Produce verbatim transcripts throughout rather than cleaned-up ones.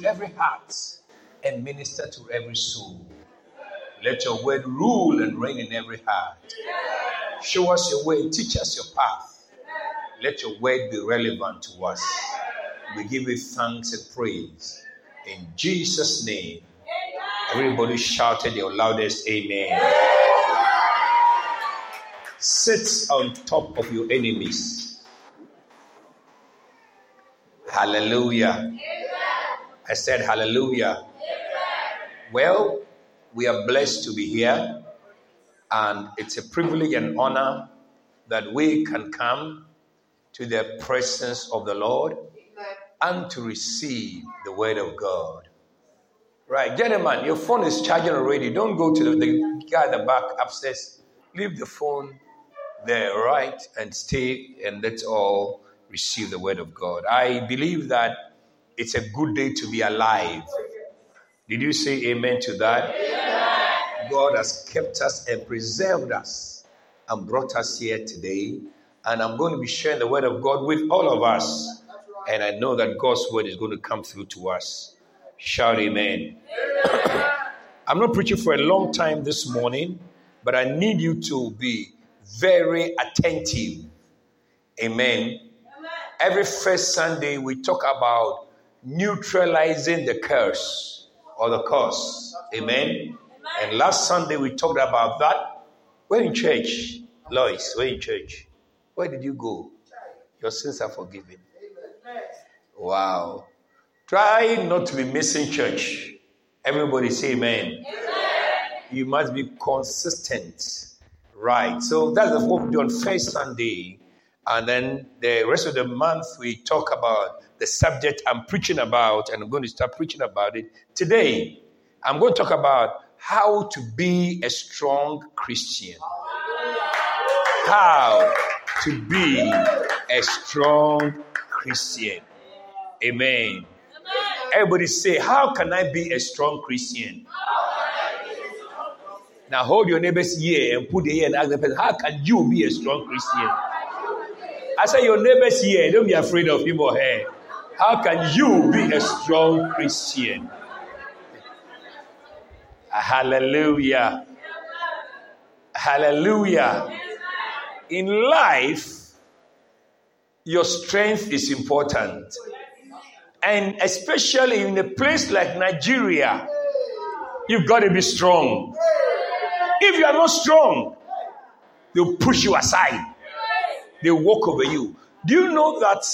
to every heart and minister to every soul. Let your word rule and reign in every heart. Show us your way, teach us your path. Let your word be relevant to us. We give you thanks and praise. In Jesus' name, everybody shouted your loudest amen. Sit on top of your enemies. Hallelujah. Amen. I said hallelujah. Amen. Well, we are blessed to be here, and it's a privilege and honor that we can come to the presence of the Lord and to receive the word of God. Right, gentlemen, your phone is charging already. Don't go to the, the guy at the back upstairs. Leave the phone there, right, and stay, and let's all receive the word of God. I believe that it's a good day to be alive. Did you say amen to that? Amen. God has kept us and preserved us and brought us here today. And I'm going to be sharing the word of God with all of us. And I know that God's word is going to come through to us. Shout amen. Amen. I'm not preaching for a long time this morning, but I need you to be very attentive. Amen. Amen. Every first Sunday, we talk about neutralizing the curse or the curse. Amen. Amen. And last Sunday, we talked about that. We're in church. Lois, we're in church. Where did you go? Your sins are forgiven. Wow. Try not to be missing church. Everybody say amen. Amen. You must be consistent. Right. So that's what we do on first Sunday. And then the rest of the month, we talk about the subject I'm preaching about, and I'm going to start preaching about it today. I'm going to talk about how to be a strong Christian. How to be a strong Christian. Amen. Everybody say, how can I be a strong Christian? Now hold your neighbor's ear and put the ear and ask the person, how can you be a strong Christian? I say your neighbor's ear, don't be afraid of him or her. How can you be a strong Christian? Hallelujah. Hallelujah. In life, your strength is important. And especially in a place like Nigeria, you've got to be strong. If you are not strong, they'll push you aside. They'll walk over you. Do you know that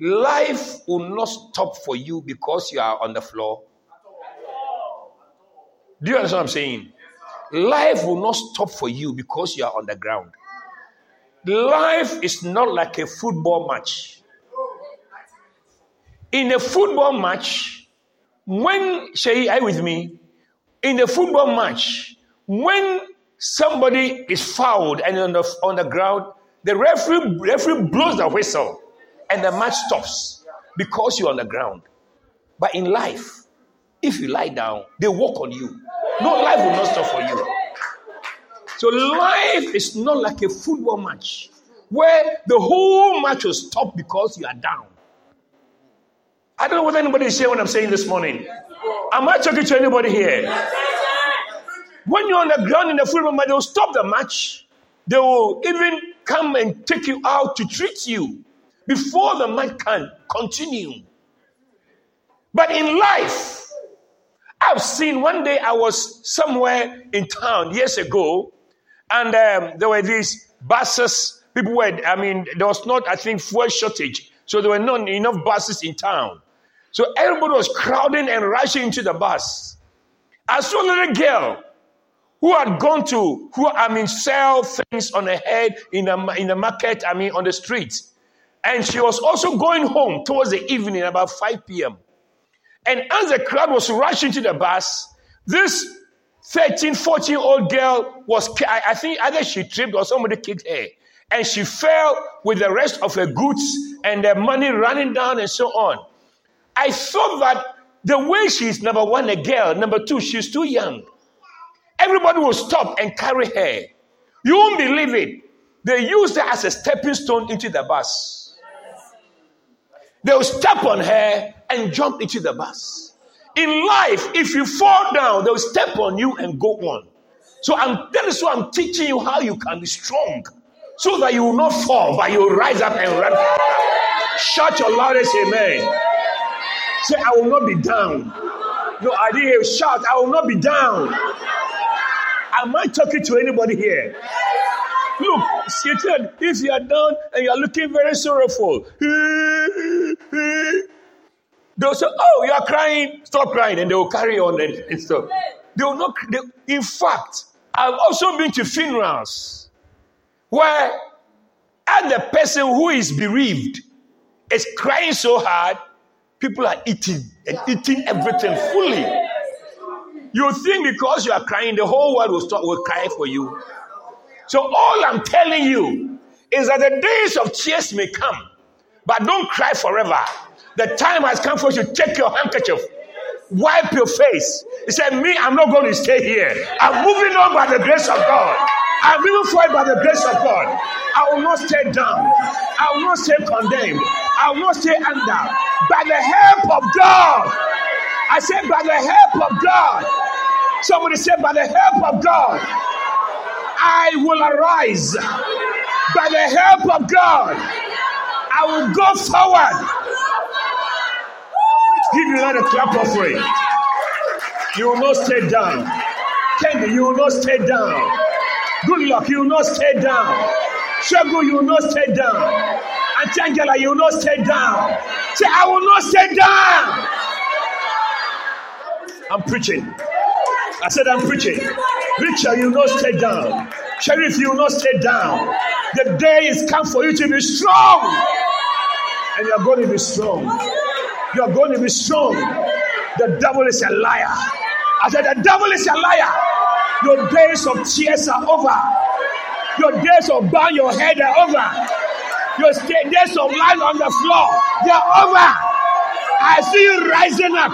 life will not stop for you because you are on the floor? Do you understand what I'm saying? Life will not stop for you because you are on the ground. Life is not like a football match. In a football match, when, say, are you with me? In a football match, when somebody is fouled and on the, on the ground, the referee, referee blows the whistle and the match stops because you're on the ground. But in life, if you lie down, they walk on you. No, life will not stop for you. So life is not like a football match where the whole match will stop because you are down. I don't know what anybody is saying what I'm saying this morning. Am I talking to anybody here? When you're on the ground in the football match, they'll stop the match. They will even come and take you out to treat you before the match can continue. But in life, I've seen one day I was somewhere in town years ago, and um, there were these buses. People were, I mean, there was not, I think, fuel shortage. So there were not enough buses in town. So everybody was crowding and rushing into the bus. I saw a little girl who had gone to, who, I mean, sell things on her head in the, in the market, I mean, on the street. And she was also going home towards the evening, about five p.m. And as the crowd was rushing to the bus, this thirteen, fourteen-year-old girl was, I, I think either she tripped or somebody kicked her. And she fell with the rest of her goods and the money running down and so on. I thought that the way she is, number one, a girl. Number two, she's too young. Everybody will stop and carry her. You won't believe it. They used her as a stepping stone into the bus. They'll step on her and jump into the bus. In life, if you fall down, they'll step on you and go on. So I'm, that is why I'm teaching you how you can be strong, so that you will not fall, but you will rise up and run. Shout your loudest amen. Say, I will not be down. No, I didn't hear you shout. I will not be down. Am I talking to anybody here? Look, Satan, if you are down and you are looking very sorrowful, they'll say, oh, you are crying, stop crying, and they will carry on and, and stuff. They will not, they, in fact, I've also been to funerals where and the person who is bereaved is crying so hard, people are eating and eating everything fully. You think because you are crying, the whole world will stop, will cry for you. So all I'm telling you is that the days of tears may come, but don't cry forever. The time has come for you to take your handkerchief, wipe your face. He said, me, I'm not going to stay here. I'm moving on by the grace of God. I'm moving forward by the grace of God. I will not stay down. I will not stay condemned. I will not stay under. By the help of God. I said, by the help of God. Somebody said, by the help of God, I will arise. By the help of God, I will go forward. Give you another clap of praise. You will not stay down. Candy, you will not stay down. Good luck, you will not stay down. Shagu, you will not stay down. Antangela, you will not stay down. Say, I will not stay down. I'm preaching. I said, I'm preaching. Richard, you will not stay down. Sheriff, you will not stay down. The day is come for you to be strong. And you're going to be strong. You're going to be strong. The devil is a liar. I said, the devil is a liar. Your days of tears are over. Your days of bowing your head are over. Your days of lying on the floor, they are over. I see you rising up.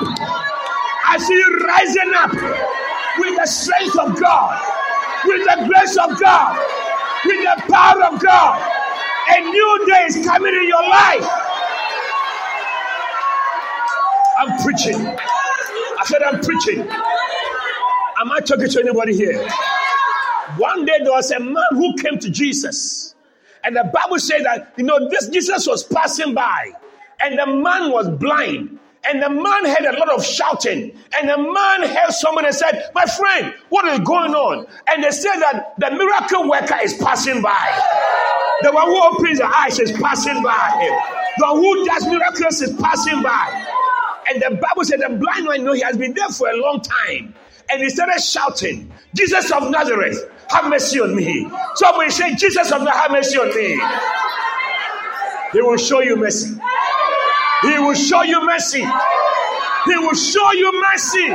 I see you rising up with the strength of God, with the grace of God, with the power of God. A new day is coming in your life. I'm preaching. I said, I'm preaching. Am I talking to anybody here? One day there was a man who came to Jesus. And the Bible said that, you know, this Jesus was passing by. And the man was blind. And the man heard a lot of shouting. And the man heard someone and said, my friend, what is going on? And they said that the miracle worker is passing by. The one who opens the eyes is passing by. The one who does miracles is passing by. And the Bible said the blind man, you know, he has been there for a long time. And he started shouting, Jesus of Nazareth, have mercy on me. Somebody say, Jesus of Nazareth, have mercy on me. He will show you mercy. He will show you mercy. He will show you mercy.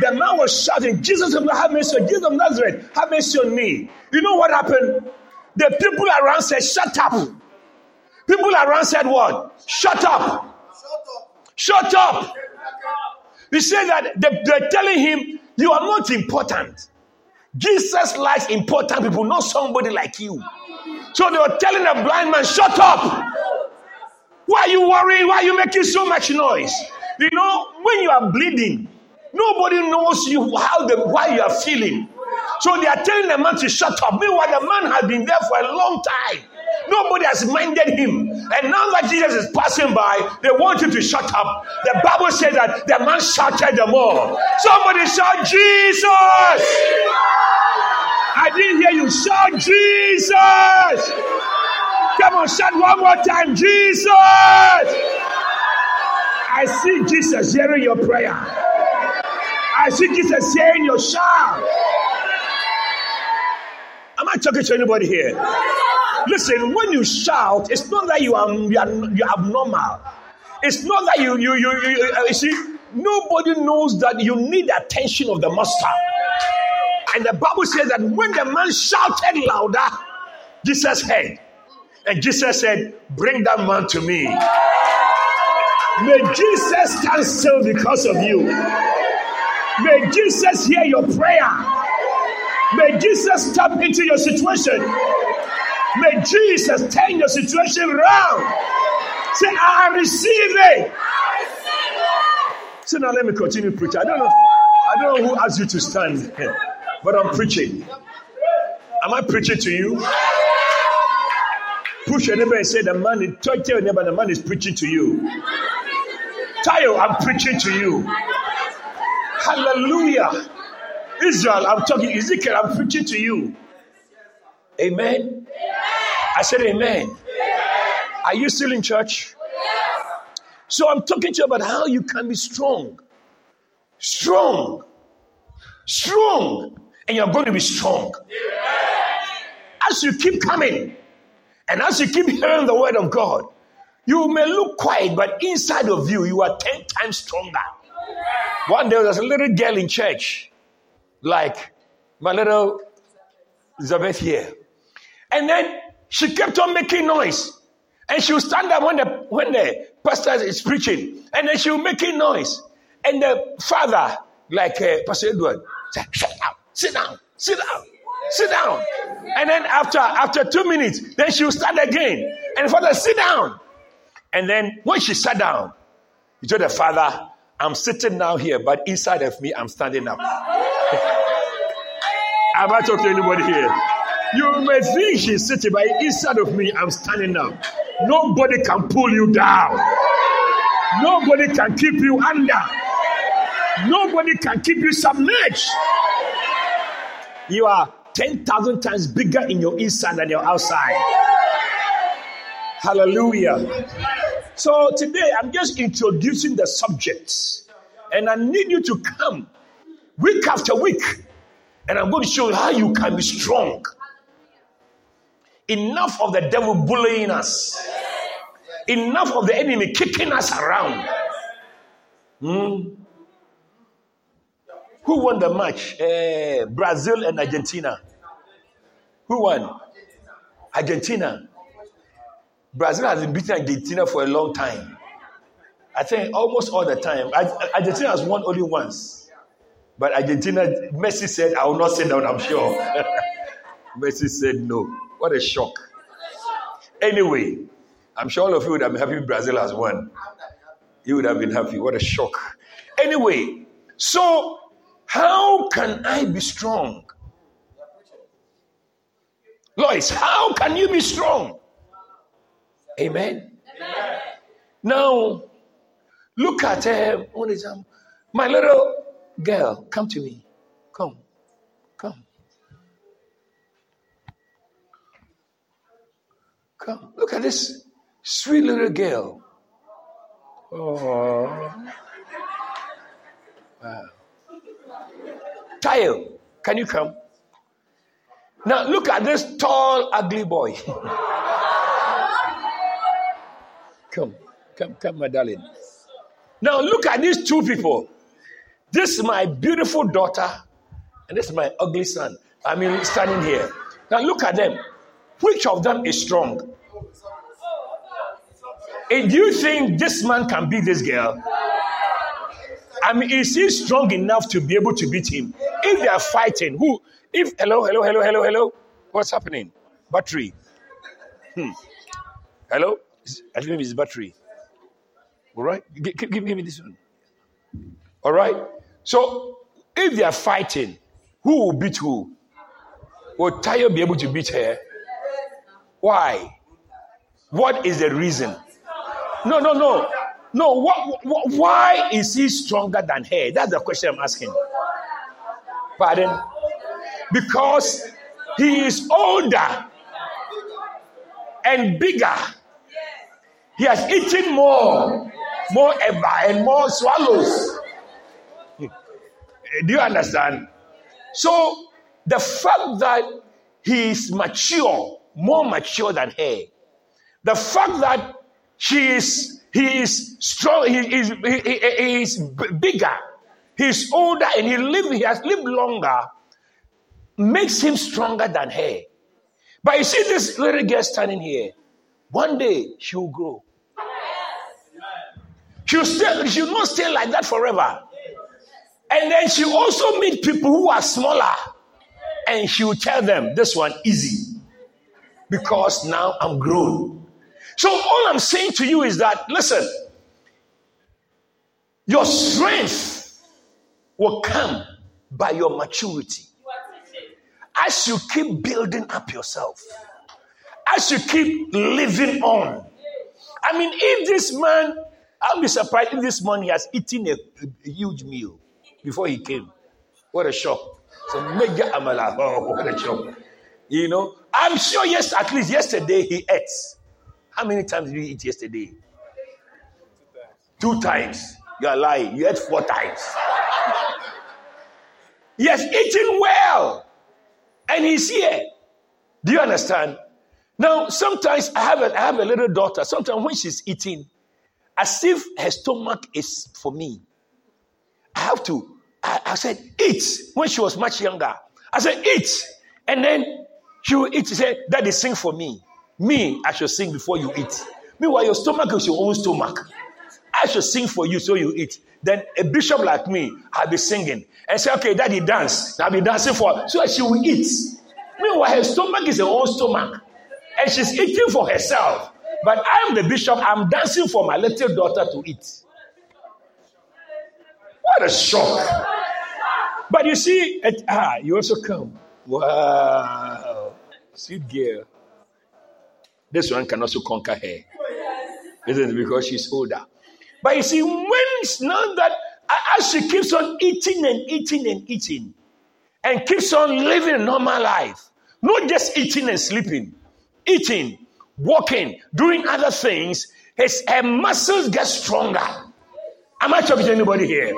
The man was shouting, Jesus of Nazareth, have mercy on me. Jesus of Nazareth, have mercy on me. You know what happened? The people around said, shut up. People around said what? Shut up. Shut up. He said that they, they're telling him, you are not important. Jesus likes important people, not somebody like you. So they were telling the blind man, shut up. Why are you worrying? Why are you making so much noise? You know, when you are bleeding, nobody knows you how the why you are feeling. So they are telling the man to shut up. Meanwhile, the man has been there for a long time. Nobody has minded him. And now that Jesus is passing by, they want you to shut up. The Bible says that the man shouted them all. Somebody shout, Jesus! I didn't hear you. Shout, Jesus! Come on, shout one more time, Jesus! I see Jesus hearing your prayer. I see Jesus hearing your shout. Am I talking to anybody here? Listen, when you shout, it's not that you are you are, you are abnormal. It's not that you you you, you, you see, nobody knows that you need the attention of the master. And the Bible says that when the man shouted louder, Jesus heard, and Jesus said, "Bring that man to me." May Jesus stand still because of you. May Jesus hear your prayer. May Jesus step into your situation. May Jesus turn your situation around. Say, I receive it. I receive it. So now let me continue preaching. I don't know. I don't know who asked you to stand, but I'm preaching. Am I preaching to you? Push your neighbor and say, the man is, tell your neighbor, the man is preaching to you. Tell you, I'm preaching to you. Hallelujah. Israel, I'm talking, Ezekiel, I'm preaching to you. Amen. I said amen. Are you still in church? So I'm talking to you about how you can be strong. Strong. Strong. And you're going to be strong. As you keep coming, and as you keep hearing the word of God, you may look quiet, but inside of you, you are ten times stronger. One day, there was a little girl in church, like my little Elizabeth here. And then she kept on making noise. And she would stand up when the, when the pastor is preaching. And then she would make noise. And the father, like uh, Pastor Edward, said, shut up, sit down, sit down, sit down. And then after after two minutes, then she would start again. And the father, sit down. And then when she sat down, he told the father, I'm sitting now here, but inside of me, I'm standing up. Have I talked to anybody here? You may think she's sitting, but inside of me, I'm standing up. Nobody can pull you down. Nobody can keep you under. Nobody can keep you submerged. You are ten thousand times bigger in your inside than your outside. Hallelujah. So today, I'm just introducing the subjects. And I need you to come week after week. And I'm going to show you how you can be strong. Enough of the devil bullying us. Enough of the enemy kicking us around. Hmm? Who won the match? Uh, Brazil and Argentina. Who won? Argentina. Brazil has been beating Argentina for a long time. I think almost all the time. Argentina has won only once. But Argentina, Messi said, I will not sit down, I'm sure. Messi said no. What a shock. Anyway, I'm sure all of you would have been happy Brazil has won. You would have been happy. What a shock. Anyway, so how can I be strong? Lois, how can you be strong? Amen. Amen. Now, look at uh, what is um, my little girl. Come to me. Come. Come. Come. Look at this sweet little girl. Oh. Wow. Tayo, can you come? Now, look at this tall, ugly boy. Come, come, come, my darling. Now look at these two people. This is my beautiful daughter, and this is my ugly son. I mean, standing here. Now look at them. Which of them is strong? And do you think this man can beat this girl? I mean, is he strong enough to be able to beat him? If they are fighting, who? If hello, hello, hello, hello, hello. What's happening? Battery. Hmm. Hello. I think it's battery. All right? Give, give, give me this one. All right? So, if they are fighting, who will beat who? Will Tayo be able to beat her? Why? What is the reason? No, no, no. No, what, what, why is he stronger than her? That's the question I'm asking. Pardon? Because he is older and bigger. He has eaten more, more ever, and more swallows. Do you understand? So, the fact that he is mature, more mature than her, the fact that she is, he is strong, he is, he, he, he is bigger, he is older, and he lived, he has lived longer, makes him stronger than her. But you see this little girl standing here, one day she will grow. She'll, stay, she'll not stay like that forever. And then she'll also meet people who are smaller. And she'll tell them, this one, easy. Because now I'm grown. So all I'm saying to you is that, listen, your strength will come by your maturity. As you keep building up yourself, as you keep living on. I mean, if this man, I'll be surprised if this man has eaten a, a huge meal before he came. What a shock. So mega amala. Oh, what a shock. You know, I'm sure, yes, at least yesterday he ate. How many times did you eat yesterday? Two times. Two times. You are lying. You ate four times. Yes, eating well. And he's here. Do you understand? Now, sometimes I have a, I have a little daughter. Sometimes when she's eating, as if her stomach is for me. I have to. I, I said, eat. When she was much younger, I said, eat. And then she will eat. She said, Daddy, sing for me. Me, I should sing before you eat. Meanwhile, your stomach is your own stomach. I should sing for you so you eat. Then a bishop like me, I'll be singing. And say, okay, Daddy, dance. I'll be dancing for her. So she will eat. Meanwhile, her stomach is her own stomach. And she's eating for herself. But I'm the bishop. I'm dancing for my little daughter to eat. What a shock. But you see, at, ah, you also come. Wow. Sweet girl. This one can also conquer her. Isn't it? Because she's older. But you see, when it's not that, as she keeps on eating and eating and eating, and keeps on living a normal life, not just eating and sleeping, eating, walking, doing other things, his, her muscles get stronger. Am I talking to anybody here?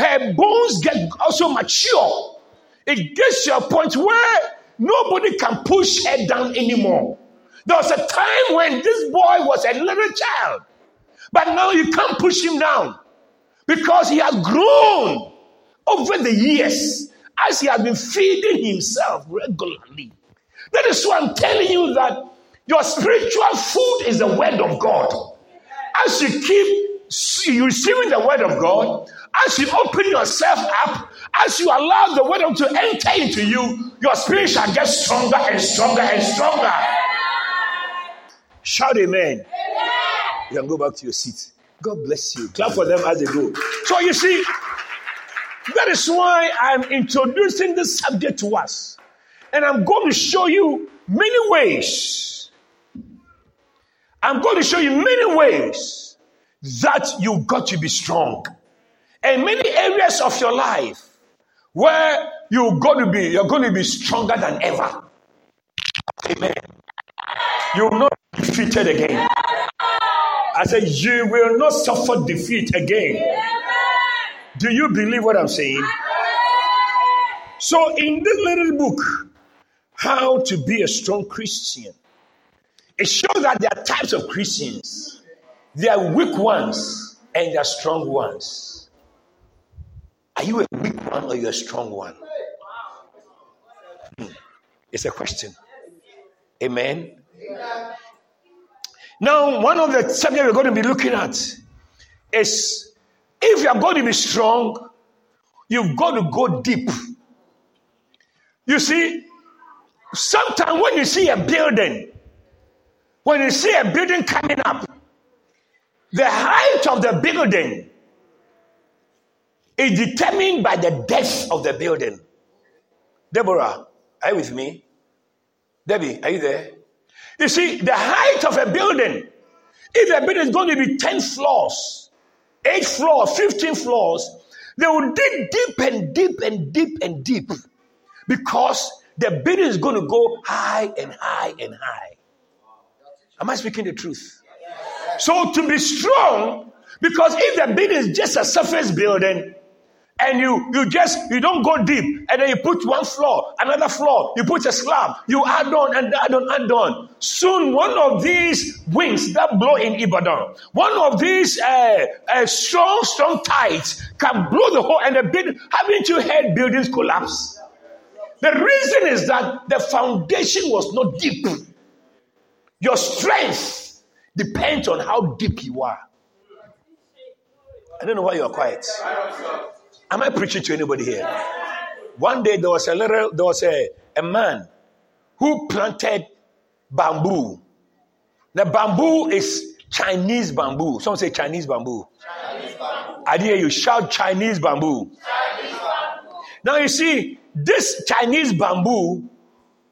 Her bones get also mature. It gets to a point where nobody can push her down anymore. There was a time when this boy was a little child. But now you can't push him down because he has grown over the years as he has been feeding himself regularly. That is why I'm telling you that your spiritual food is the word of God. As you keep receiving the word of God, as you open yourself up, as you allow the word of God to enter into you, your spirit shall get stronger and stronger and stronger. Shout amen. You can go back to your seat. God bless you. Clap for them as they go. So you see, that is why I'm introducing this subject to us. And I'm going to show you many ways. I'm going to show you many ways that you've got to be strong. And many areas of your life where you're going to be, you're going to be stronger than ever. Amen. You will not be defeated again. I said, you will not suffer defeat again. Do you believe what I'm saying? So in this little book, How to Be a Strong Christian, it shows that there are types of Christians. There are weak ones and there are strong ones. Are you a weak one or are you a strong one? It's a question. Amen? Amen. Now, one of the subjects we're going to be looking at is, if you're going to be strong, you've got to go deep. You see, sometimes when you see a building, when you see a building coming up, the height of the building is determined by the depth of the building. Deborah, are you with me? Debbie, are you there? You see, the height of a building, if a building is going to be ten floors, eight floors, fifteen floors, they will dig deep and deep and deep and deep because the building is going to go high and high and high. Am I speaking the truth? So to be strong, because if the building is just a surface building and you, you just, you don't go deep, and then you put one floor, another floor, you put a slab, you add on and add on and on. Soon, one of these winds that blow in Ibadan, one of these uh, uh, strong, strong tides can blow the whole, and the building, haven't you heard buildings collapse? The reason is that the foundation was not deep. Your strength depends on how deep you are. I don't know why you are quiet. Am I preaching to anybody here? One day there was a little, there was a, a man who planted bamboo The bamboo is Chinese bamboo. Someone say Chinese bamboo. Chinese bamboo. I hear you shout Chinese bamboo. Chinese bamboo. Now you see, this Chinese bamboo,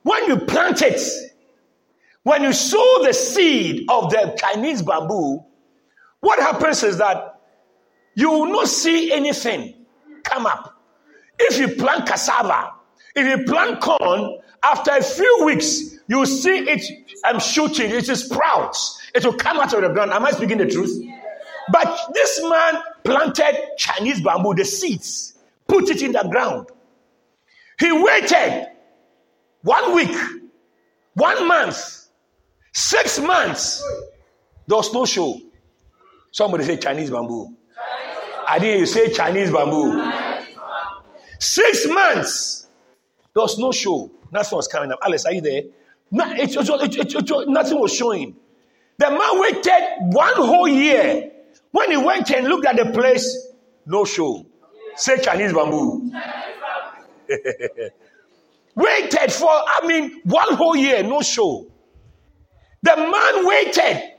when you plant it, when you sow the seed of the Chinese bamboo, what happens is that you will not see anything come up. If you plant cassava, if you plant corn, after a few weeks, you see it um, shooting, it sprouts, it will come out of the ground. Am I speaking the truth? But this man planted Chinese bamboo, the seeds, put it in the ground. He waited one week, one month, six months. There was no show. Somebody say Chinese bamboo. I didn't hear you say Chinese bamboo. Six months. There was no show. Nothing was coming up. Alice, are you there? No, it, it, it, it, it, nothing was showing. The man waited one whole year. When he went and looked at the place, no show. Say Chinese bamboo. Waited for, I mean, one whole year, no show. The man waited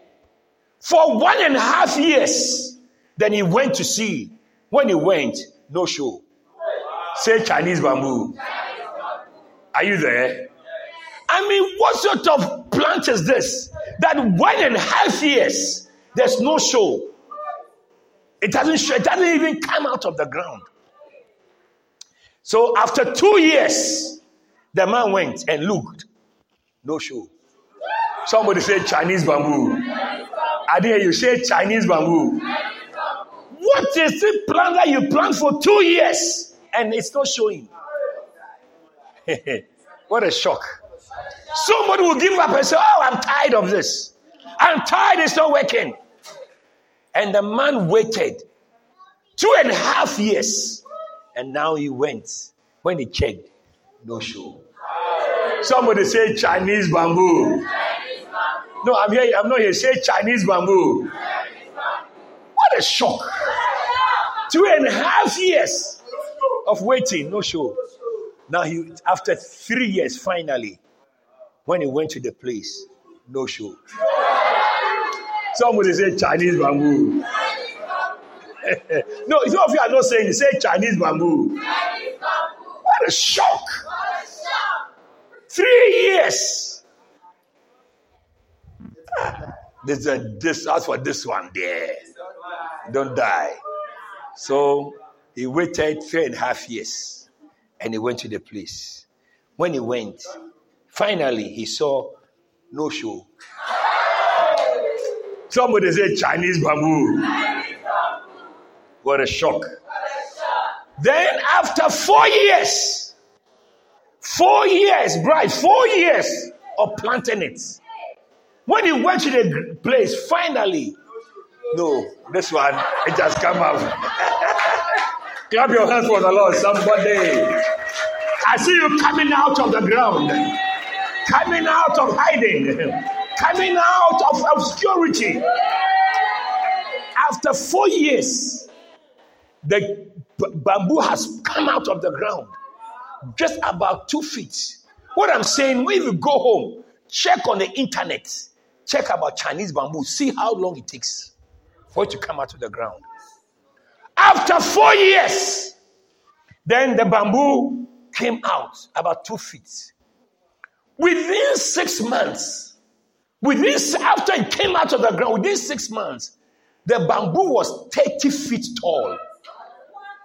for one and a half years. Then he went to see. When he went, no show. Say Chinese bamboo. Are you there? I mean, what sort of plant is this? That one and a half years, there's no show. It doesn't show, it doesn't even come out of the ground. So after two years, the man went and looked. No show. Somebody said Chinese bamboo. I didn't hear you say Chinese bamboo. What is the plant that you plant for two years and it's not showing? What a shock. Somebody will give up and say, oh, I'm tired of this. I'm tired, it's not working. And the man waited two and a half years. And now he went. When he checked, no show. Somebody say Chinese bamboo. Chinese bamboo. No, I'm here. I'm not here. Say Chinese bamboo. Chinese bamboo. What a shock. Two and a half years of waiting, no show. Now, he, after three years, finally, when he went to the place, no show. Somebody say Chinese bamboo. No, some of you are not saying it. Say Chinese bamboo. Chinese bamboo. What a shock. What a shock. Three years. Ah, this, uh, this, as for this one there, don't die. So, he waited three and a half years. And he went to the place. When he went, finally he saw no show. Somebody said Chinese bamboo. What a shock. Then after four years, four years, bride, four years of planting it. When he went to the place, finally, no, this one, it has come up. Clap your hands for the Lord, somebody. I see you coming out of the ground, coming out of hiding, coming out of obscurity. After four years, the b- bamboo has come out of the ground, just about two feet. What I'm saying, when you go home, check on the internet, check about Chinese bamboo, see how long it takes for it to come out of the ground. After four years, then the bamboo came out about two feet. Within six months, within after it came out of the ground, within six months, the bamboo was thirty feet tall.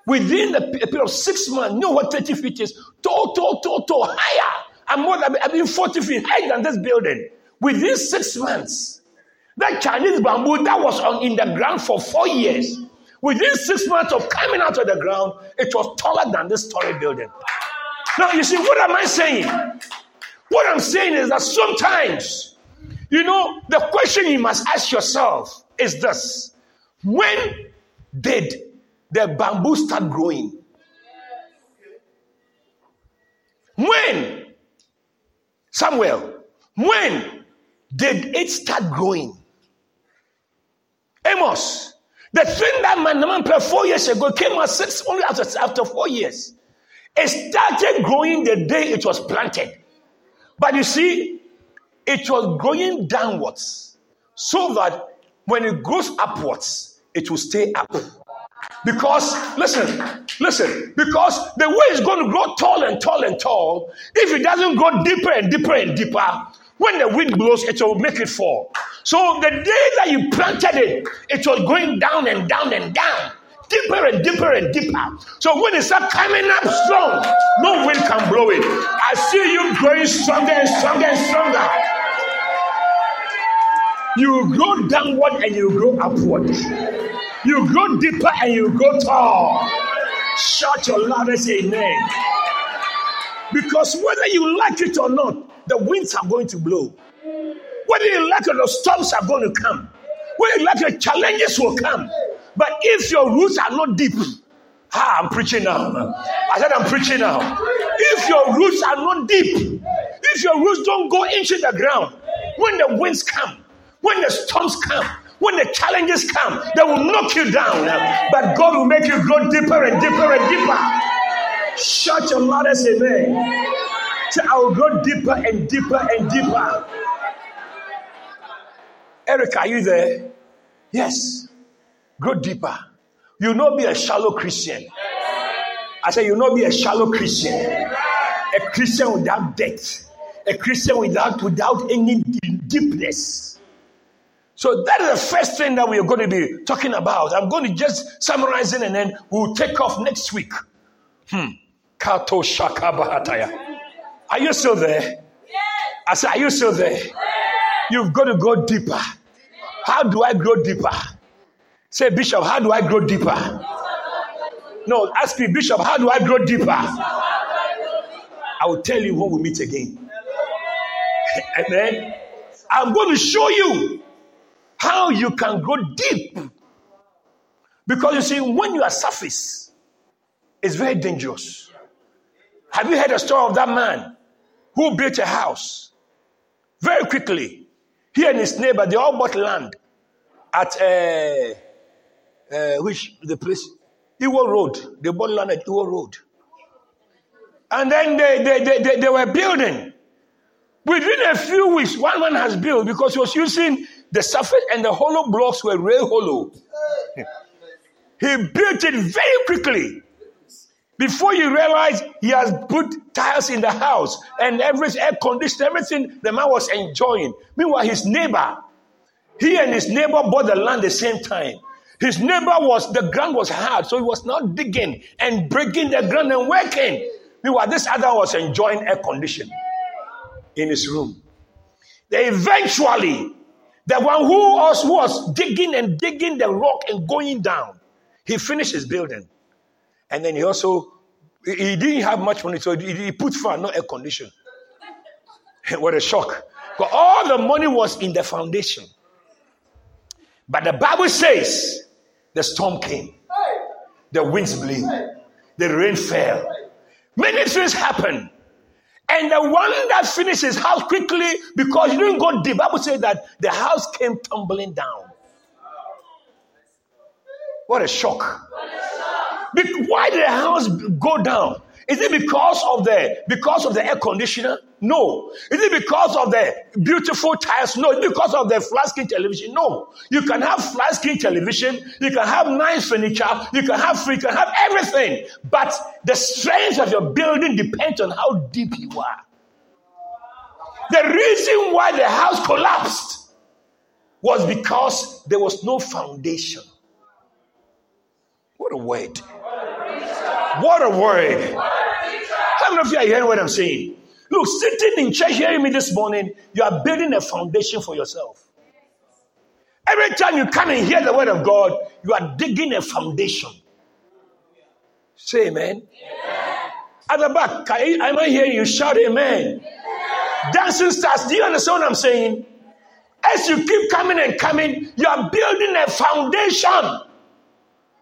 Within the period of six months, you know what thirty feet is? Tall, tall, tall, tall, higher. I'm more than I mean forty feet higher than this building. Within six months, that Chinese bamboo that was on in the ground for four years. Within six months of coming out of the ground, it was taller than this story building. Now, you see, what am I saying? What I'm saying is that sometimes, you know, the question you must ask yourself is this. When did the bamboo start growing? When? Samuel, when did it start growing? Amos. The thing that man, the man played four years ago came out six only after, after four years. It started growing the day it was planted. But you see, it was growing downwards. so that when it grows upwards, it will stay up. Because, listen, listen, because the way it's going to grow tall and tall and tall, if it doesn't go deeper and deeper and deeper, when the wind blows, it will make it fall. So the day that you planted it, it was going down and down and down, deeper and deeper and deeper. So when it starts coming up strong, no wind can blow it. I see you growing stronger and stronger and stronger. You grow downward and you grow upward. You grow deeper and you grow tall. Shout your loudest amen. Because whether you like it or not, the winds are going to blow. Whether you like it, the storms are going to come. Whether you like it, challenges will come. But if your roots are not deep, ah, I'm preaching now. I said I'm preaching now. If your roots are not deep, if your roots don't go into the ground, when the winds come, when the storms come, when the challenges come, they will knock you down. But God will make you grow deeper and deeper and deeper. Shout your loudest amen. Say, I will grow deeper and deeper and deeper. Eric, are you there? Yes. Grow deeper. You'll not be a shallow Christian. I said, you'll not be a shallow Christian. A Christian without depth. A Christian without, without any deepness. So that is the first thing that we are going to be talking about. I'm going to just summarize it and then we'll take off next week. Hmm. Kato Shakabahataya. Are you still there? I said, are you still there? You've got to go deeper. How do I grow deeper? Say, Bishop, how do I grow deeper? No, ask me, Bishop, how do I grow deeper? I will tell you when we meet again. Amen. I'm going to show you how you can grow deep. Because you see, when you are surface, it's very dangerous. Have you heard the story of that man who built a house? Very quickly, he and his neighbor, they all bought land at uh, uh, which the place, Iwo Road. They bought land at Iwo Road. And then they, they, they, they, they were building. Within a few weeks, one man has built because he was using the surface and the hollow blocks were real hollow. He built it very quickly. Before you realize he has put tiles in the house and every air conditioning, everything the man was enjoying. Meanwhile, his neighbor, he and his neighbor bought the land the same time. His neighbor was, the ground was hard, so he was now digging and breaking the ground and working. Meanwhile, this other was enjoying air conditioning in his room. They eventually, the one who also was digging and digging the rock and going down, he finished his building. And then he also, he didn't have much money, so he put fire, no air condition. What a shock. But all the money was in the foundation. But the Bible says, the storm came. The winds blew. The rain fell. Many things happened. And the one that finished his house quickly, because he didn't go deep, the Bible says that the house came tumbling down. What a shock. Why did the house go down? Is it because of the because of the air conditioner? No. Is it because of the beautiful tiles? No. Is it because of the flat screen television? No. You can have flat screen television. You can have nice furniture. You can have free. You can have everything. But the strength of your building depends on how deep you are. The reason why the house collapsed was because there was no foundation. What a word. What a word. How many of you are hearing what I'm saying? Look, sitting in church hearing me this morning, you are building a foundation for yourself. Every time you come and hear the word of God, you are digging a foundation. Say amen. Yeah. At the back, can I, am I hearing you shout amen? Yeah. Dancing stars, do you understand what I'm saying? As you keep coming and coming, you are building a foundation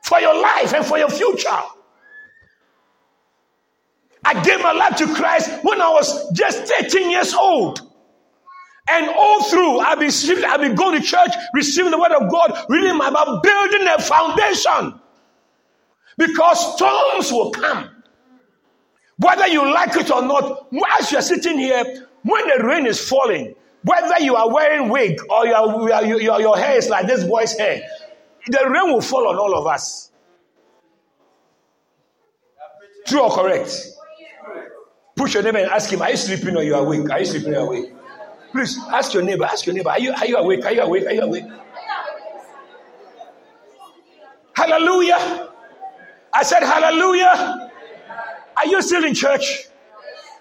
for your life and for your future. I gave my life to Christ when I was just thirteen years old. And all through, I've been, I've been going to church, receiving the word of God, reading my Bible, building a foundation. Because storms will come. Whether you like it or not, as you're sitting here, when the rain is falling, Whether you are wearing wig or your, your, your hair is like this boy's hair, the rain will fall on all of us. True or correct? Push your neighbor and ask him, are you sleeping or you are awake? Are you sleeping or you are awake? Please, ask your neighbor, ask your neighbor, are you, are you awake? Are you awake? Are you awake? Hallelujah. I said, hallelujah. Are you still in church?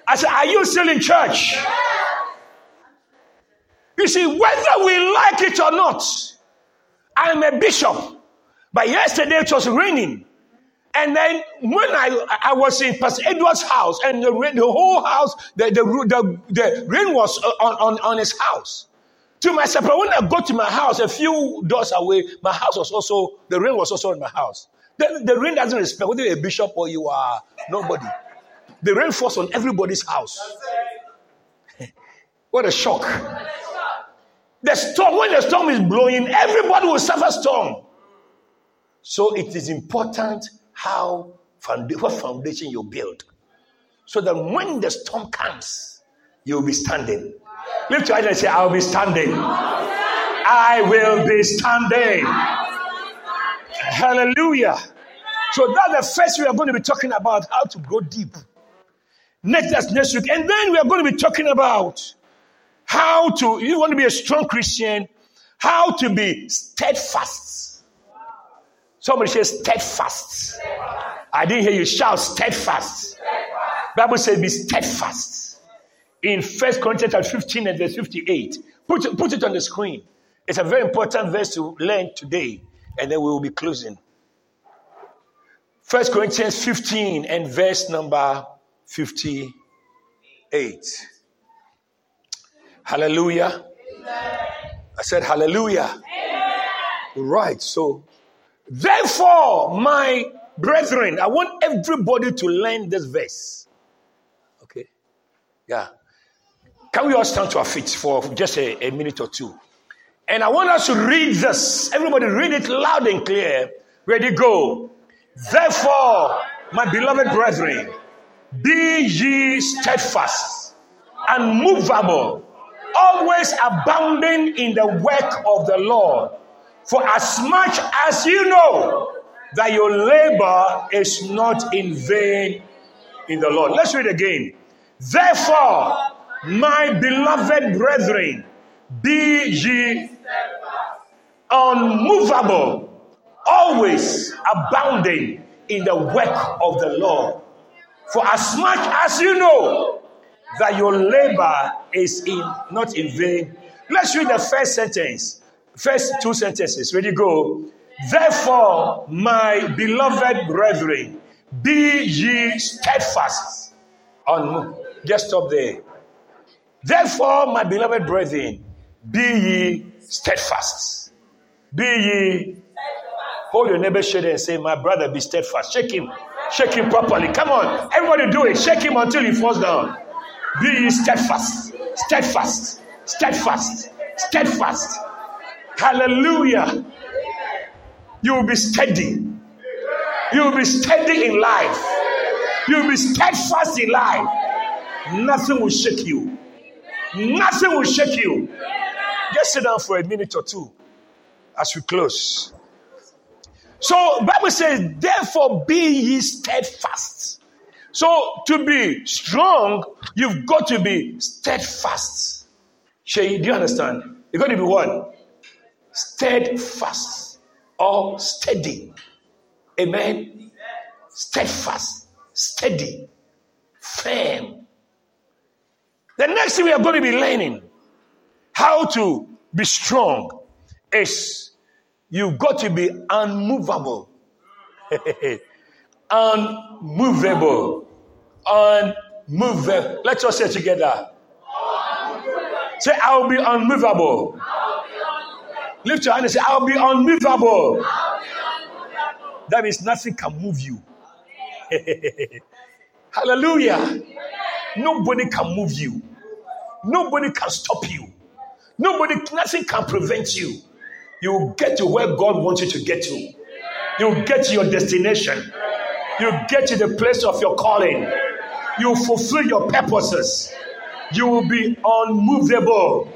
I said, are you still in church? You see, whether we like it or not, I'm a bishop, but yesterday it was raining. And then when I I was in Pastor Edward's house, and the, the whole house, the, the the the rain was on on on his house. To my surprise, when I got to my house, a few doors away, my house was also the rain was also in my house. The, the rain doesn't respect whether you're a bishop or you are nobody. The rain falls on everybody's house. What a shock! The storm, when the storm is blowing, everybody will suffer storm. So it is important how what foundation you build, so that when the storm comes, you'll be standing. Lift your eyes and say, "I'll be standing. I will be standing." Hallelujah! So that's the first we are going to be talking about, how to go deep. Next, that's next week, and then we are going to be talking about how to. You want to be a strong Christian? How to be steadfast. Somebody says steadfast. steadfast. I didn't hear you shout steadfast. steadfast. Bible says be steadfast. In First Corinthians fifteen and verse fifty-eight. Put it, put it on the screen. It's a very important verse to learn today. And then we will be closing. First Corinthians fifteen and verse number fifty-eight. Hallelujah. Amen. I said hallelujah. Amen. Right, so... Therefore, my brethren, I want everybody to learn this verse. Okay? Yeah. Can we all stand to our feet for just a, a minute or two? And I want us to read this. Everybody read it loud and clear. Ready, go. Therefore, my beloved brethren, be ye steadfast, unmovable, always abounding in the work of the Lord. For as much as you know that your labor is not in vain in the Lord. Let's read again. Therefore, my beloved brethren, be ye unmovable, always abounding in the work of the Lord. For as much as you know that your labor is in, not in vain. Let's read the first sentence. First two sentences. Ready, go. Therefore, my beloved brethren, be ye steadfast. On, just stop there. Therefore, my beloved brethren, be ye steadfast. Be ye. Hold your neighbor's shoulder and say, my brother, be steadfast. Shake him. Shake him properly. Come on. Everybody do it. Shake him until he falls down. Be ye steadfast. Steadfast. Steadfast. Steadfast. Hallelujah. You will be steady. You will be steady in life. You will be steadfast in life. Nothing will shake you. Nothing will shake you. Just sit down for a minute or two as we close. So the Bible says, therefore be ye steadfast. So to be strong, you've got to be steadfast. Shay, do you understand? You've got to be what? Steadfast or steady. Amen. Steadfast, steady, firm. The next thing we are going to be learning how to be strong is you've got to be unmovable. Unmovable. Unmovable. Let's all say it together. Say, I'll be unmovable. Lift your hand and say, I'll be unmovable. That means nothing can move you. Hallelujah. Amen. Nobody can move you. Nobody can stop you. Nobody, nothing can prevent you. You will get to where God wants you to get to. You will get to your destination. You will get to the place of your calling. You will fulfill your purposes. You will be unmovable.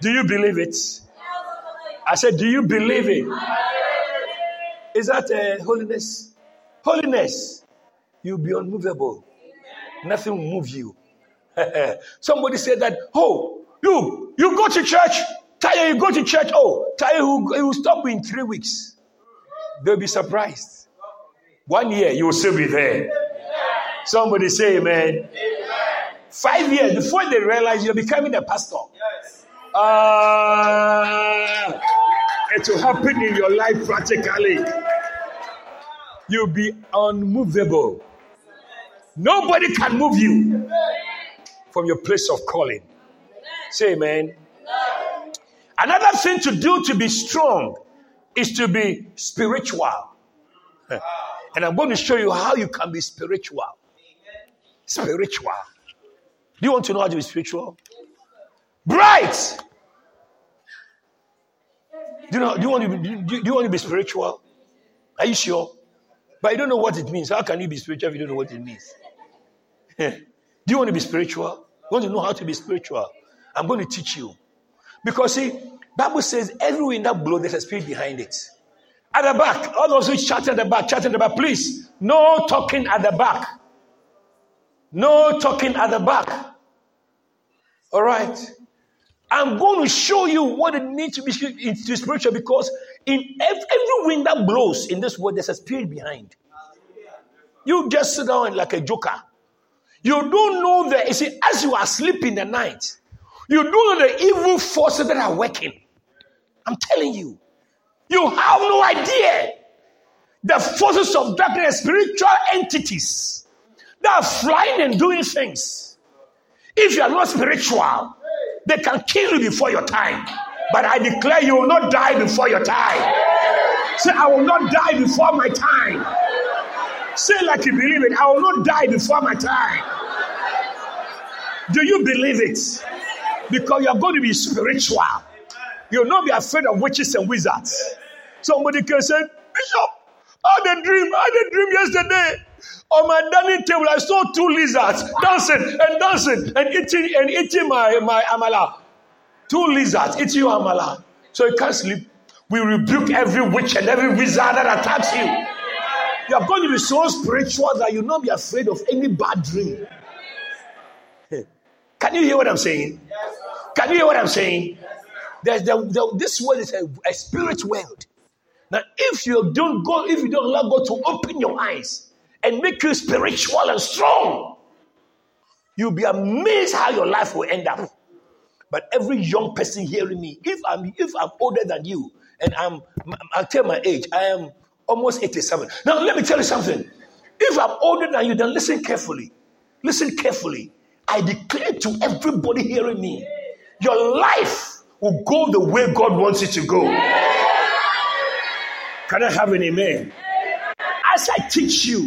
Do you believe it? I said, do you believe it? Is that uh, holiness? Holiness. You'll be unmovable. Nothing will move you. Somebody said that, oh, you, you go to church. Taye, you go to church. Oh, Taye, he will stop in three weeks. They'll be surprised. One year, you will still be there. Somebody say amen. Five years, before they realize you're becoming a pastor. Uh, it will happen in your life practically. You'll be unmovable. Nobody can move you from your place of calling. Say amen. Another thing to do to be strong is to be spiritual. And I'm going to show you how you can be spiritual. Spiritual. Do you want to know how to be spiritual? Bright. Do you know? Do you want to be, do you want to be spiritual? Are you sure? But you don't know what it means. How can you be spiritual if you don't know what it means? Do you want to be spiritual? You want to know how to be spiritual? I'm going to teach you. Because see, Bible says every wind that blows, there's a spirit behind it. At the back, all those who chat at the back, chat at the back, please. No talking at the back. No talking at the back. All right. I'm going to show you what it means to be spiritual, because in every wind that blows in this world, there's a spirit behind. You just sit down like a joker. You don't know that. You see, as you are sleeping at night, you don't know the evil forces that are working. I'm telling you. You have no idea. The forces of darkness, spiritual entities that are flying and doing things. If you are not spiritual, they can kill you before your time. But I declare you will not die before your time. Say, I will not die before my time. Say like you believe it, I will not die before my time. Do you believe it? Because you are going to be spiritual. You will not be afraid of witches and wizards. Somebody can say, Bishop, I had a dream. I had a dream yesterday. On my dining table, I saw two lizards dancing and dancing and eating and eating my, my amala. Two lizards eating your amala. So you can't sleep. We rebuke every witch and every wizard that attacks you. You are going to be so spiritual that you will not be afraid of any bad dream. Hey, can you hear what I'm saying? Can you hear what I'm saying? There's the, the, this world is a, a spirit world. Now, if you don't go, if you don't allow God to open your eyes and make you spiritual and strong, you'll be amazed how your life will end up. But every young person hearing me, if I'm if I'm older than you, and I'm I'll tell my age, I am almost eighty-seven. Now, let me tell you something. If I'm older than you, then listen carefully. Listen carefully. I declare to everybody hearing me, your life will go the way God wants it to go. Yeah. Can I have an amen? Yeah. As I teach you,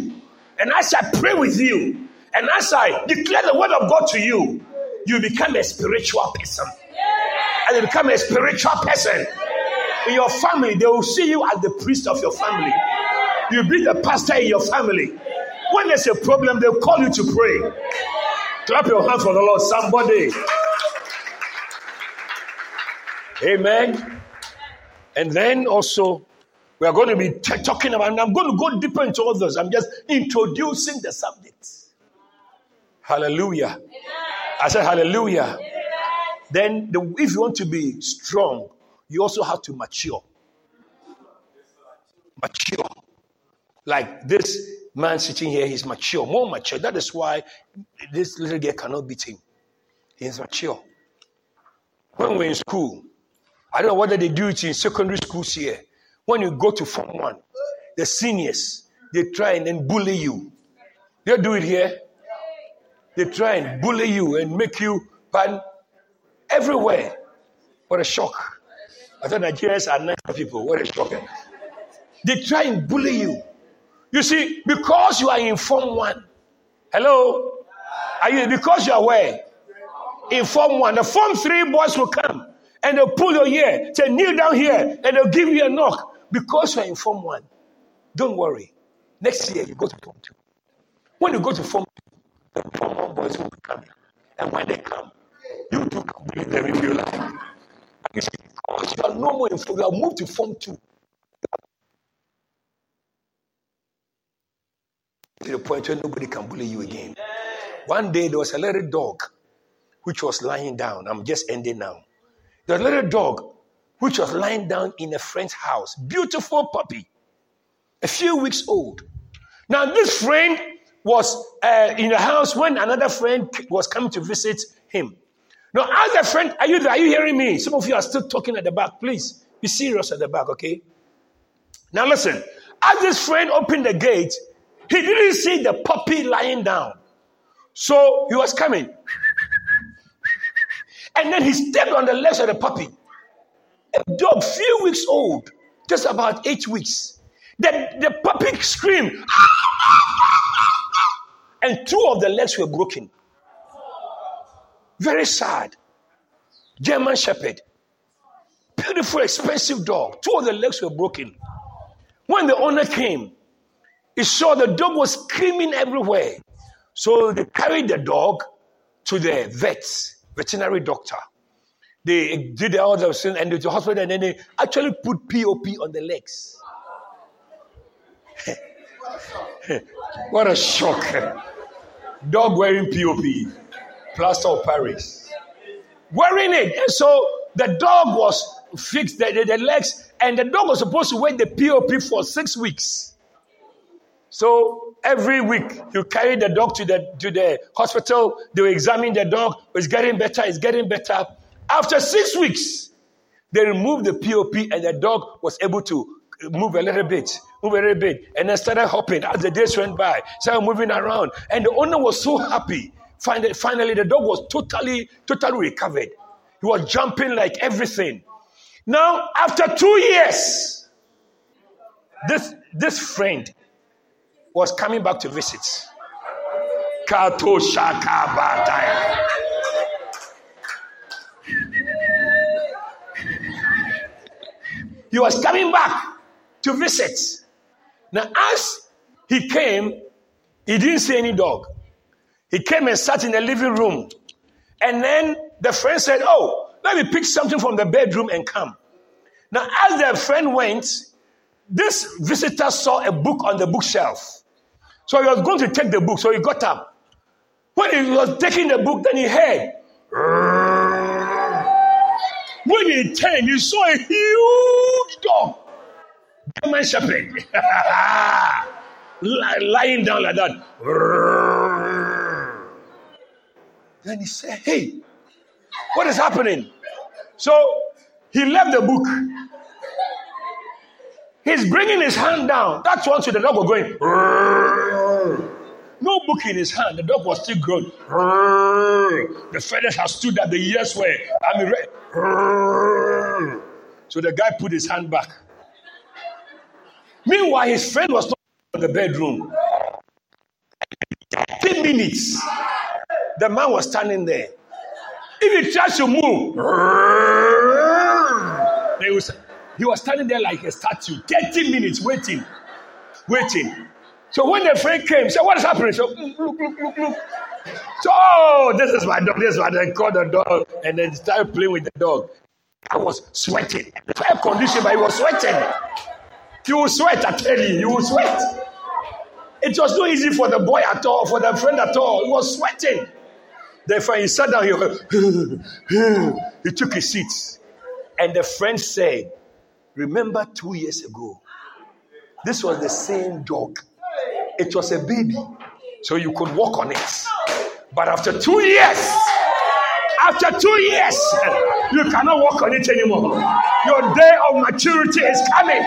and as I pray with you, and as I declare the word of God to you, you become a spiritual person. Yeah. And you become a spiritual person. Yeah. In your family, they will see you as the priest of your family. Yeah. You'll be the pastor in your family. Yeah. When there's a problem, they'll call you to pray. Yeah. Clap your hands for the Lord, somebody. Amen. And then also, we are going to be t- talking about, and I'm going to go deeper into all this. I'm just introducing the subject. Hallelujah. Amen. I said hallelujah. Amen. Then, the, if you want to be strong, you also have to mature. Mature. Like this man sitting here, he's mature, more mature. That is why this little girl cannot beat him. He's mature. When we're in school, I don't know whether they do it in secondary schools here. When you go to Form one, the seniors, they try and then bully you. They do it here. They try and bully you and make you pan everywhere. What a shock. I thought Nigerians are nice people. What a shock. They try and bully you. You see, because you are in Form one. Hello? Are you? Because you are where? In Form one. The Form three boys will come. And they'll pull your ear, say, kneel down here, and they'll give you a knock. Because you're in Form one, don't worry. Next year, you go to Form two. When you go to Form two, the Form one boys will be coming. And when they come, you too can bring them if you like. And you see, because you are no more in form, you are moved to form two. To the point where nobody can bully you again. One day there was a little dog which was lying down. I'm just ending now. The little dog which was lying down in a friend's house. Beautiful puppy. A few weeks old. Now this friend was uh, in the house when another friend was coming to visit him. Now as a friend, are you there? Are you hearing me? Some of you are still talking at the back. Please be serious at the back, okay? Now listen. As this friend opened the gate, he didn't see the puppy lying down. So he was coming. And then he stepped on the legs of the puppy. A dog, few weeks old, just about eight weeks. The, the puppy screamed. And two of the legs were broken. Very sad. German Shepherd. Beautiful, expensive dog. Two of the legs were broken. When the owner came, he saw the dog was screaming everywhere. So they carried the dog to the vet, veterinary doctor. They did all the things and to the hospital, and then they actually put P O P on the legs. What a shock. Dog wearing P O P, plaster of Paris. Wearing it. And so the dog was fixed, the, the, the legs, and the dog was supposed to wear the P O P for six weeks. So every week you carry the dog to the to the hospital. They will examine the dog. It's getting better. It's getting better. After six weeks, they removed the P O P, and the dog was able to move a little bit, move a little bit, and then started hopping as the days went by. Started moving around, and the owner was so happy. Finally, finally, the dog was totally, totally recovered. He was jumping like everything. Now, after two years, this this friend was coming back to visit. Kato Shaka Bataya. He was coming back to visit. Now, as he came, he didn't see any dog. He came and sat in the living room. And then the friend said, oh, let me pick something from the bedroom and come. Now, as the friend went, this visitor saw a book on the bookshelf. So he was going to take the book, so he got up. When he was taking the book, then he heard. When he turned, he saw a huge dog. German Shepherd. Lying down like that. Then he said, hey, what is happening? So he left the book. He's bringing his hand down. That's one, so the dog was going. No book in his hand. The dog was still growing. The feathers had stood up. The ears were. I mean, red. So the guy put his hand back. Meanwhile, his friend was not in the bedroom. Ten minutes. The man was standing there. If he tries to move, they will say. He was standing there like a statue, thirty minutes waiting, waiting. So when the friend came, he said, what is happening? So look, look, look, look. So, oh, this is my dog, this is my dog. I called the dog and then started playing with the dog. I was sweating. It's air conditioning, but he was sweating. You will sweat, I tell you, you will sweat. It was not easy for the boy at all, for the friend at all. He was sweating. Therefore, he sat down, he, went, he took his seat. And the friend said, remember two years ago, this was the same dog. It was a baby, so you could walk on it. But after two years, after two years, you cannot walk on it anymore. Your day of maturity is coming.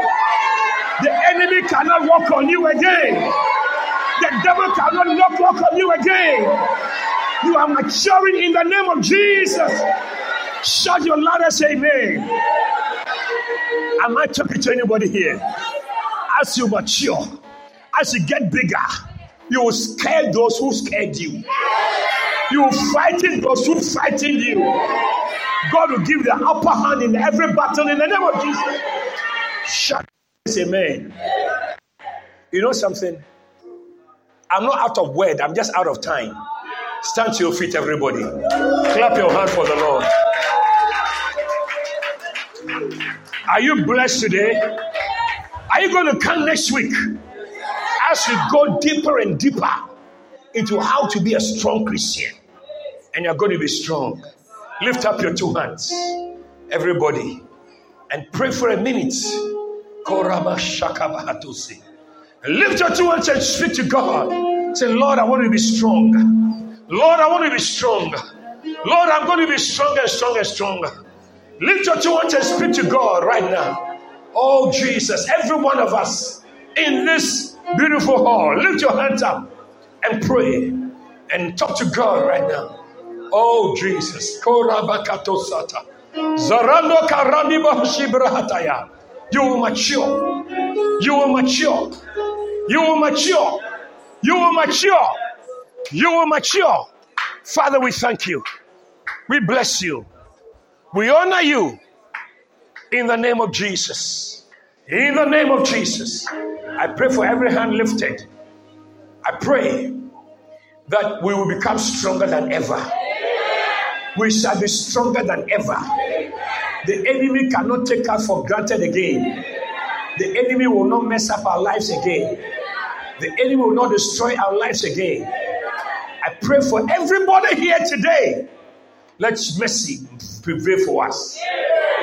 The enemy cannot walk on you again. The devil cannot not walk on you again. You are maturing in the name of Jesus. Shout your loudest amen. Am I talking to anybody here? As you mature, as you get bigger, you will scare those who scared you. You will frighten those who frightened you. God will give the upper hand in every battle in the name of Jesus. Shout, amen. You know something? I'm not out of word. I'm just out of time. Stand to your feet, everybody. Clap your hand for the Lord. Are you blessed today? Are you going to come next week as we go deeper and deeper into how to be a strong Christian? And you're going to be strong. Lift up your two hands, everybody, and pray for a minute. Lift your two hands and speak to God. Say, Lord, I want to be strong. Lord, I want to be strong. Lord, I'm going to be stronger, stronger, stronger. Lift your two hands and speak to God right now. Oh, Jesus, every one of us in this beautiful hall, lift your hands up and pray and talk to God right now. Oh, Jesus. You will mature. You will mature. You will mature. You will mature. You will mature. Father, we thank you. We bless you. We honor you in the name of Jesus. In the name of Jesus. I pray for every hand lifted. I pray that we will become stronger than ever. We shall be stronger than ever. The enemy cannot take us for granted again. The enemy will not mess up our lives again. The enemy will not destroy our lives again. I pray for everybody here today. Let mercy prevail for us.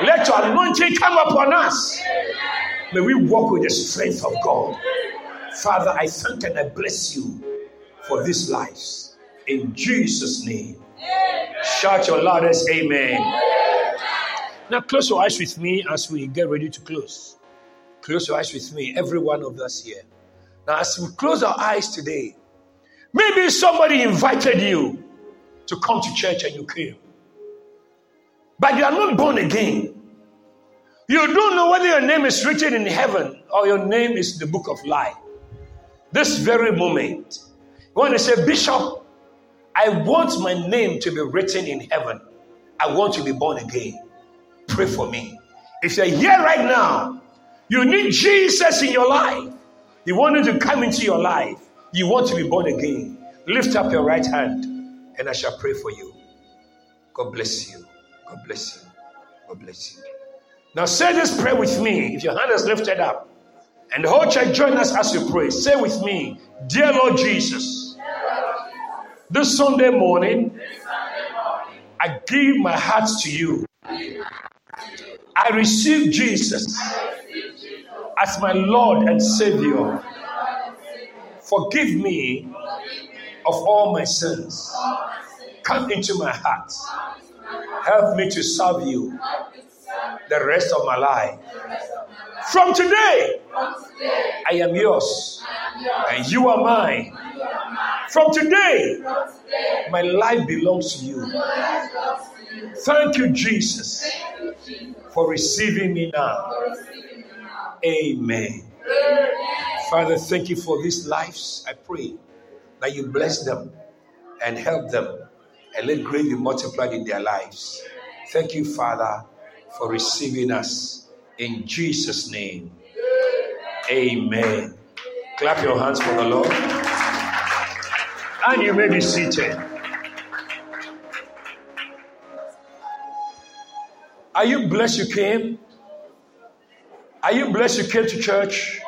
Let your anointing come upon us. May we walk with the strength of God. Father, I thank and I bless you for these lives. In Jesus' name. Shout your loudest amen. Now close your eyes with me as we get ready to close. Close your eyes with me, every one of us here. Now as we close our eyes today, maybe somebody invited you to come to church and you came. But you are not born again. You don't know whether your name is written in heaven or your name is the book of life. This very moment, you want to say, Bishop, I want my name to be written in heaven. I want to be born again. Pray for me. If you're here right now, you need Jesus in your life. You want him to come into your life. You want to be born again. Lift up your right hand and I shall pray for you. God bless you. God bless you. God bless you. Now say this prayer with me. If your hand is lifted up, and the whole church join us as you pray. Say with me, Dear Lord Jesus, Dear Lord Jesus, this Sunday morning, this Sunday morning I give my heart to you. I receive Jesus as my Lord and Savior. Forgive me of all my sins. Come into my heart. Help me to serve you the rest of my life. From today, I am yours and you are mine. From today, my life belongs to you. Thank you, Jesus, for receiving me now. Amen. Father, thank you for these lives. I pray that you bless them and help them and let grace be multiplied in their lives. Thank you, Father, for receiving us. In Jesus' name. Amen. Clap your hands for the Lord. And you may be seated. Are you blessed you came? Are you blessed you came to church?